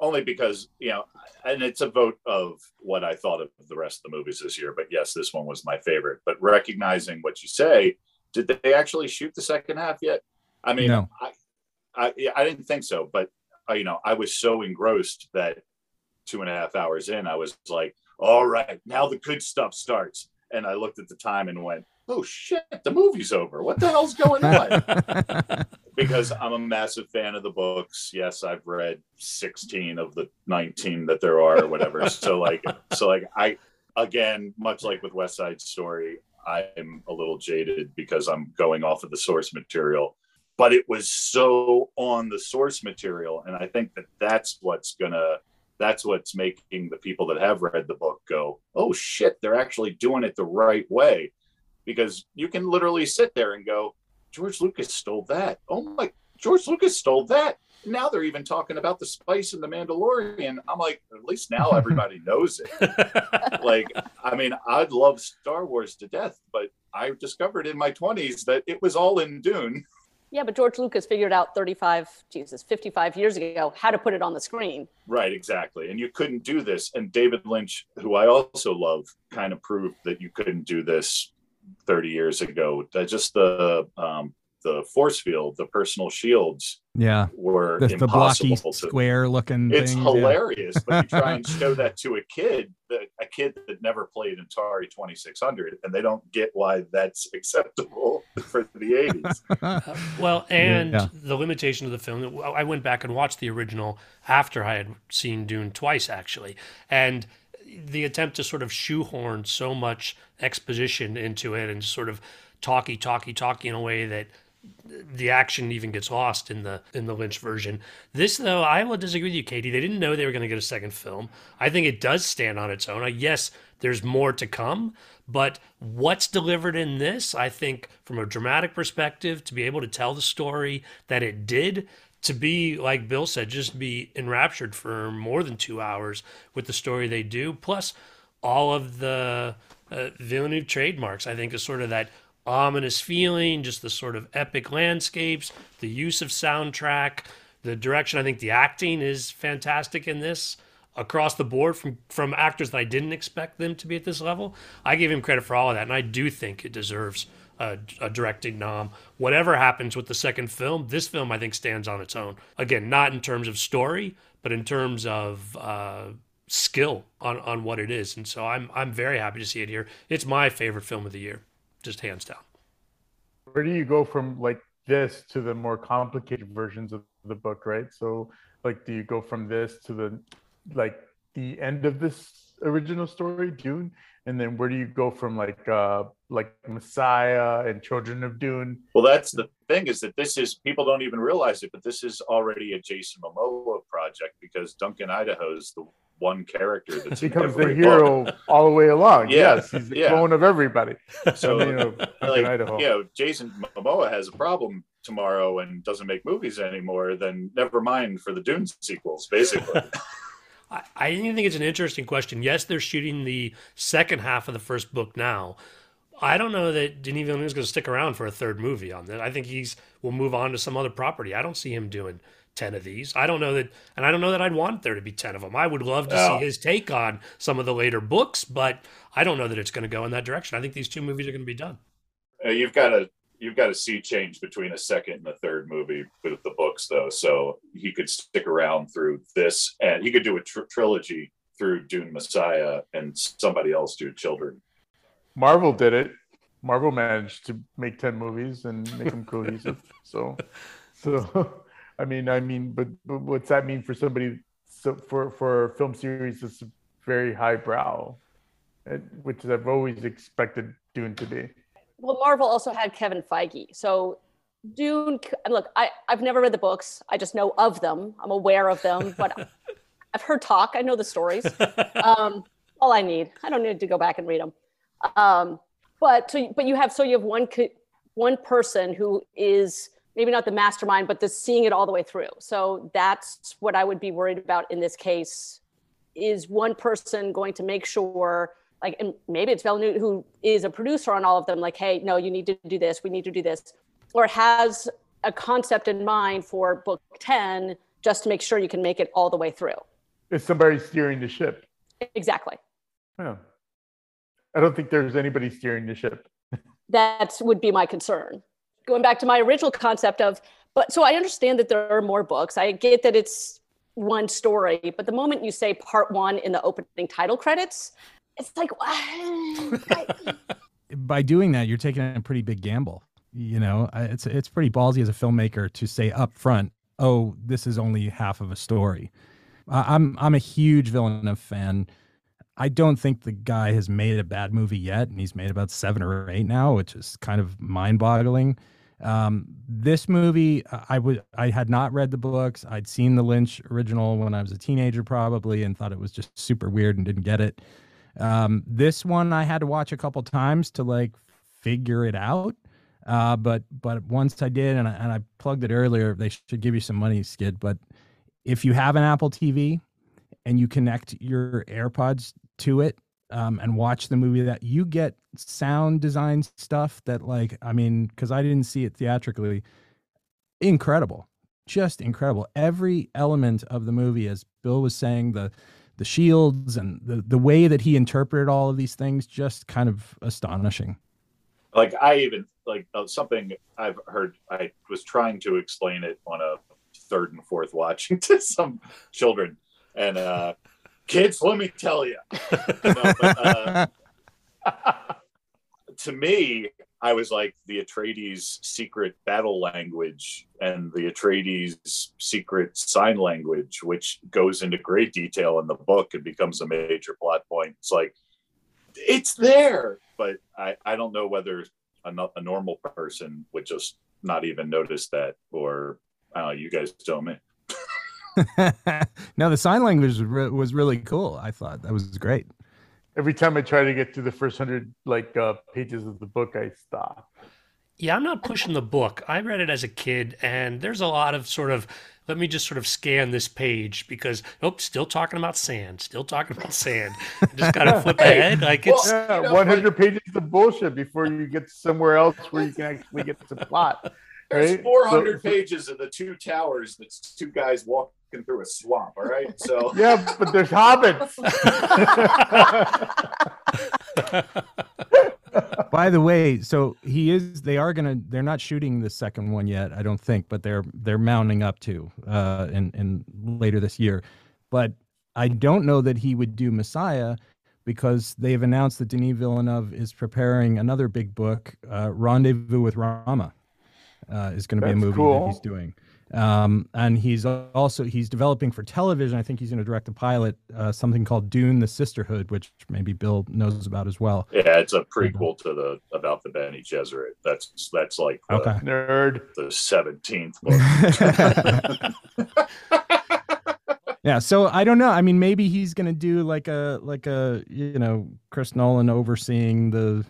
only because, you know, and it's a vote of what I thought of the rest of the movies this year. But yes, this one was my favorite. But recognizing what you say, did they actually shoot the second half yet? I mean, no. I, I I didn't think so. But, uh, you know, I was so engrossed that two and a half hours in, I was like, all right, now the good stuff starts. And I looked at the time and went, oh, shit, the movie's over. What the hell's going on? Because I'm a massive fan of the books. Yes, I've read sixteen of the nineteen that there are or whatever. So like, so like I, again, much like with West Side Story, I'm a little jaded because I'm going off of the source material. But it was so on the source material. And I think that that's what's going to, that's what's making the people that have read the book go, oh, shit, they're actually doing it the right way. Because you can literally sit there and go, George Lucas stole that. Oh my, George Lucas stole that. Now they're even talking about the spice in The Mandalorian. I'm like, at least now everybody knows it. Like, I mean, I'd love Star Wars to death, but I discovered in my twenties that it was all in Dune. Yeah, but George Lucas figured out thirty-five, Jesus, fifty-five years ago how to put it on the screen. Right, exactly. And you couldn't do this. And David Lynch, who I also love, kind of proved that you couldn't do this thirty years ago. Just the um the force field, the personal shields, yeah, were the, impossible. The blocky square looking it's thing, hilarious. Yeah. But you try and show that to a kid that a kid that never played Atari twenty-six hundred, and they don't get why that's acceptable for the eighties. Well, and yeah. the limitation of the film, I went back and watched the original after I had seen Dune twice, actually, and the attempt to sort of shoehorn so much exposition into it and sort of talky, talky, talky in a way that the action even gets lost in the in the Lynch version. This, though, I will disagree with you, Katie. They didn't know they were going to get a second film. I think it does stand on its own. Yes, there's more to come, but what's delivered in this, I think, from a dramatic perspective, to be able to tell the story that it did, to be, like Bill said, just be enraptured for more than two hours with the story they do, plus all of the uh, Villeneuve trademarks, I think, is sort of that ominous feeling, just the sort of epic landscapes, the use of soundtrack, the direction. I think the acting is fantastic in this, across the board, from, from actors that I didn't expect them to be at this level. I give him credit for all of that, and I do think it deserves A, a directing nom. Whatever happens with the second film, this film I think stands on its own. Again, not in terms of story, but in terms of uh, skill on, on what it is. And so I'm I'm very happy to see it here. It's my favorite film of the year, just hands down. Where do you go from like this to the more complicated versions of the book, right? So like, do you go from this to the like the end of this original story, Dune? And then where do you go from like uh, like Messiah and Children of Dune? Well, that's the thing, is that this is, people don't even realize it, but this is already a Jason Momoa project, because Duncan Idaho is the one character that's becomes the hero book. All the way along. Yeah. Yes, he's the yeah. clone of everybody. So, and, you know, like, Idaho. You know, Jason Momoa has a problem tomorrow and doesn't make movies anymore, then never mind for the Dune sequels, basically. I think it's an interesting question. Yes, they're shooting the second half of the first book now. I don't know that Denis Villeneuve is going to stick around for a third movie on that. I think he's will move on to some other property. I don't see him doing ten of these. I don't know that, and I don't know that I'd want there to be ten of them. I would love to wow. see his take on some of the later books, but I don't know that it's going to go in that direction. I think these two movies are going to be done. Uh, you've got to. You've got a sea change between a second and a third movie with the books, though. So he could stick around through this, and he could do a tr- trilogy through Dune, Messiah, and somebody else do Children. Marvel did it. Marvel managed to make ten movies and make them cohesive. So, so I mean, I mean, but, but what's that mean for somebody? So for for a film series, it's very highbrow, which I've always expected Dune to be. Well, Marvel also had Kevin Feige. So Dune, look, I, I've never read the books. I just know of them. I'm aware of them, but I've heard talk. I know the stories. Um, all I need. I don't need to go back and read them. Um, but so, but you have, so you have one, one person who is maybe not the mastermind, but the seeing it all the way through. So that's what I would be worried about in this case, is one person going to make sure, like, and maybe it's Villeneuve, who is a producer on all of them, like, hey, no, you need to do this, we need to do this, or has a concept in mind for book ten, just to make sure you can make it all the way through. Is somebody steering the ship? Exactly. Yeah. I don't think there's anybody steering the ship. That would be my concern. Going back to my original concept of, but so I understand that there are more books. I get that it's one story, but the moment you say part one in the opening title credits, it's like, by doing that, you're taking a pretty big gamble. You know, it's it's pretty ballsy as a filmmaker to say up front, oh, this is only half of a story. Uh, I'm I'm a huge Villeneuve fan. I don't think the guy has made a bad movie yet, and he's made about seven or eight now, which is kind of mind-boggling. Um, this movie, I would I had not read the books. I'd seen the Lynch original when I was a teenager probably and thought it was just super weird and didn't get it. Um, this one I had to watch a couple times to like figure it out. Uh, but but once I did, and I, and I plugged it earlier, they should give you some money, Skid. But if you have an Apple T V and you connect your AirPods to it um, and watch the movie, that you get sound design stuff that, like, I mean, because I didn't see it theatrically, incredible, just incredible. Every element of the movie, as Bill was saying, the the shields and the the way that he interpreted all of these things, just kind of astonishing. Like I even like something I've heard, I was trying to explain it on a third and fourth watch to some children and uh, kids, let me tell you. you know, but, uh, to me, I was like the Atreides secret battle language and the Atreides secret sign language, which goes into great detail in the book and becomes a major plot point. It's like, it's there, but I, I don't know whether a, a normal person would just not even notice that, or I don't know, you guys tell me. No, the sign language was really cool. I thought that was great. Every time I try to get through the first hundred like uh, pages of the book, I stop. Yeah, I'm not pushing the book. I read it as a kid, and there's a lot of sort of, let me just sort of scan this page because, oh, still talking about sand, still talking about sand. Just got to flip hey, ahead. Like it's, well, yeah, one hundred like, pages of bullshit before you get somewhere else where you can actually get to the plot. There's right? four hundred so, pages of the Two Towers that's two guys walking through a swamp, all right? So yeah, but there's hobbits. By the way, so he is, they are going to, they're not shooting the second one yet, I don't think, but they're, they're mounting up to, uh, in, in later this year. But I don't know that he would do Messiah because they've announced that Denis Villeneuve is preparing another big book, uh, Rendezvous with Rama, uh, is going to be a movie cool. that he's doing. Um, and he's also, he's developing for television. I think he's going to direct a pilot, uh, something called Dune, the Sisterhood, which maybe Bill knows about as well. Yeah. It's a prequel to the, about the Bene Gesserit. That's, that's like the, okay. nerd, the seventeenth book. Yeah. So I don't know. I mean, maybe he's going to do like a, like a, you know, Chris Nolan overseeing the,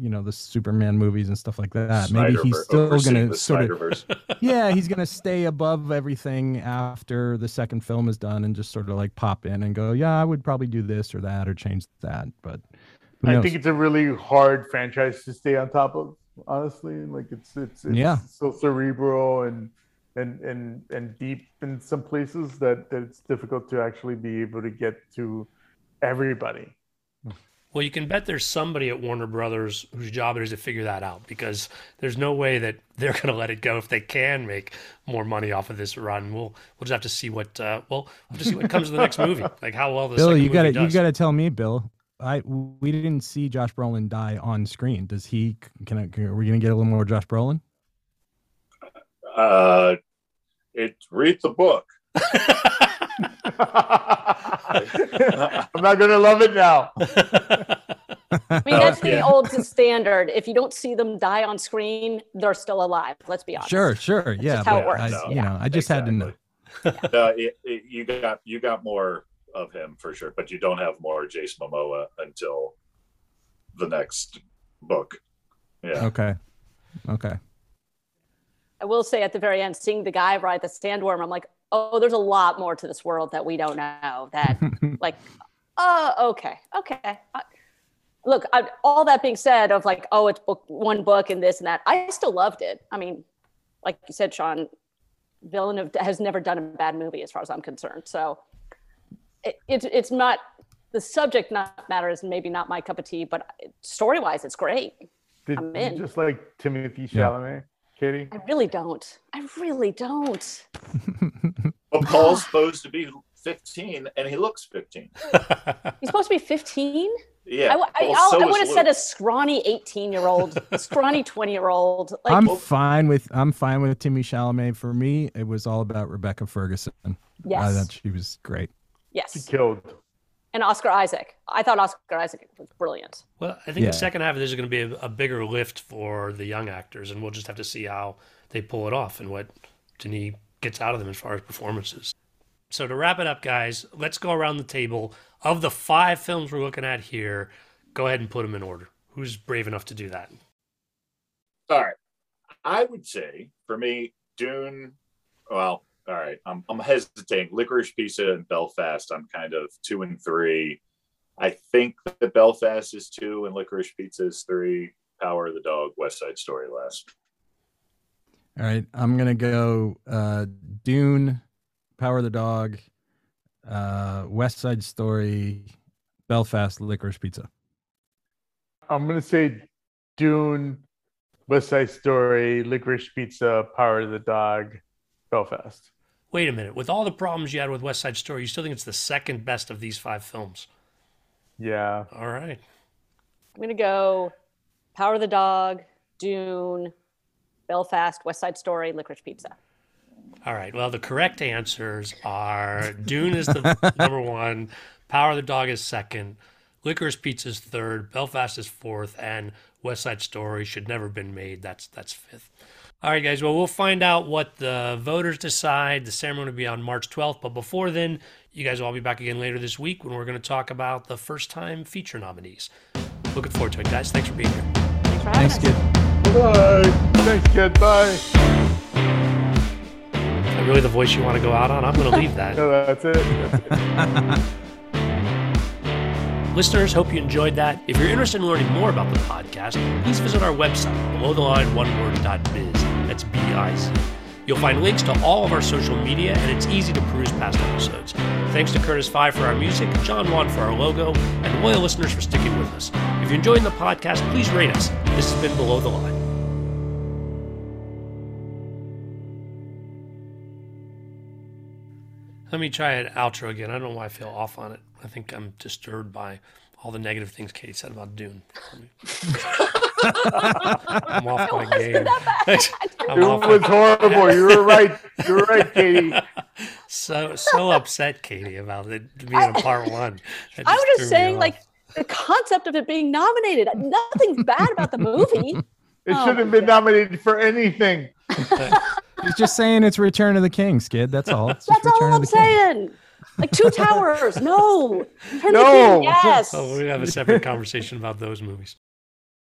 you know, the Superman movies and stuff like that. Maybe he's still going to sort of, yeah, he's going to stay above everything after the second film is done and just sort of like pop in and go, yeah, I would probably do this or that or change that. But I think it's a really hard franchise to stay on top of, honestly. Like it's, it's, it's yeah. so cerebral and, and, and, and deep in some places that, that it's difficult to actually be able to get to everybody. Well, you can bet there's somebody at Warner Brothers whose job it is to figure that out, because there's no way that they're going to let it go if they can make more money off of this run. We'll we'll just have to see what uh, well we'll just see what comes in the next movie, like how well the Bill, second you got you got to tell me, Bill. I we didn't see Josh Brolin die on screen. Does he? Can I? Can, are we going to get a little more Josh Brolin? Uh, it read the book. I'm not gonna love it now. I mean, that's the old standard. If you don't see them die on screen, they're still alive. Let's be honest. Sure, sure, that's yeah. That's how it works. I, no, you yeah. know, I just exactly. had to know. No, it, it, you got you got more of him for sure, but you don't have more Jason Momoa until the next book. Yeah. Okay. Okay. I will say at the very end, seeing the guy ride the sandworm, I'm like, oh, there's a lot more to this world that we don't know that like, oh, okay. Okay. I, look, I, all that being said of like, oh, it's book, one book and this and that. I still loved it. I mean, like you said, Sean, Villeneuve has never done a bad movie as far as I'm concerned. So it, it, it's not, the subject not matter is maybe not my cup of tea, but story-wise, it's great. Did I'm in. You just like Timothée Chalamet, yeah. Katie? I really don't. I really don't. Well, Paul's supposed to be fifteen, and he looks fifteen. He's supposed to be fifteen? Yeah. I, well, I, so I would have Luke. said a scrawny eighteen-year-old, a scrawny twenty-year-old. Like, I'm fine with I'm fine with Timothée Chalamet. For me, it was all about Rebecca Ferguson. Yes. I thought she was great. Yes. She killed. And Oscar Isaac. I thought Oscar Isaac was brilliant. Well, I think yeah. the second half of this is going to be a, a bigger lift for the young actors, and we'll just have to see how they pull it off and what Denis gets out of them as far as performances. So to wrap it up, guys, let's go around the table. Of the five films we're looking at here, go ahead and put them in order. Who's brave enough to do that? All right. I would say, for me, Dune, well, all right, I'm, I'm hesitating. Licorice Pizza and Belfast, I'm kind of two and three. I think that Belfast is two and Licorice Pizza is three. Power of the Dog, West Side Story last. All right, I'm going to go uh, Dune, Power of the Dog, uh, West Side Story, Belfast, Licorice Pizza. I'm going to say Dune, West Side Story, Licorice Pizza, Power of the Dog, Belfast. Wait a minute. With all the problems you had with West Side Story, you still think it's the second best of these five films? Yeah. All right. I'm going to go Power of the Dog, Dune, Belfast, West Side Story, Licorice Pizza. All right. Well, the correct answers are Dune is the number one, Power of the Dog is second, Licorice Pizza is third, Belfast is fourth, and West Side Story should never have been made. That's that's fifth. All right, guys. Well, we'll find out what the voters decide. The ceremony will be on March twelfth. But before then, you guys will all be back again later this week when we're going to talk about the first-time feature nominees. Looking forward to it, guys. Thanks for being here. Thanks for having us. Thanks, kid. Bye. Thanks, kid. Bye. Is that really the voice you want to go out on? I'm going to leave that. No, that's it. That's it. Listeners, hope you enjoyed that. If you're interested in learning more about the podcast, please visit our website, below the line one word dot biz. That's B I Z. You'll find links to all of our social media, and it's easy to peruse past episodes. Thanks to Curtis Fye for our music, John Wan for our logo, and loyal listeners for sticking with us. If you're enjoying the podcast, please rate us. This has been Below the Line. Let me try an outro again. I don't know why I feel off on it. I think I'm disturbed by all the negative things Katie said about Dune. I'm off my game. It was horrible. You were right. You were right, Katie. So so upset, Katie, about it being a part one. I was just saying, like, the concept of it being nominated. Nothing's bad about the movie. It oh, shouldn't have been God. nominated for anything. He's just saying it's Return of the King, Skid. That's all. It's That's all I'm saying. King. Like Two Towers. No. Return no. The King, yes. Oh, we're going to have a separate conversation about those movies.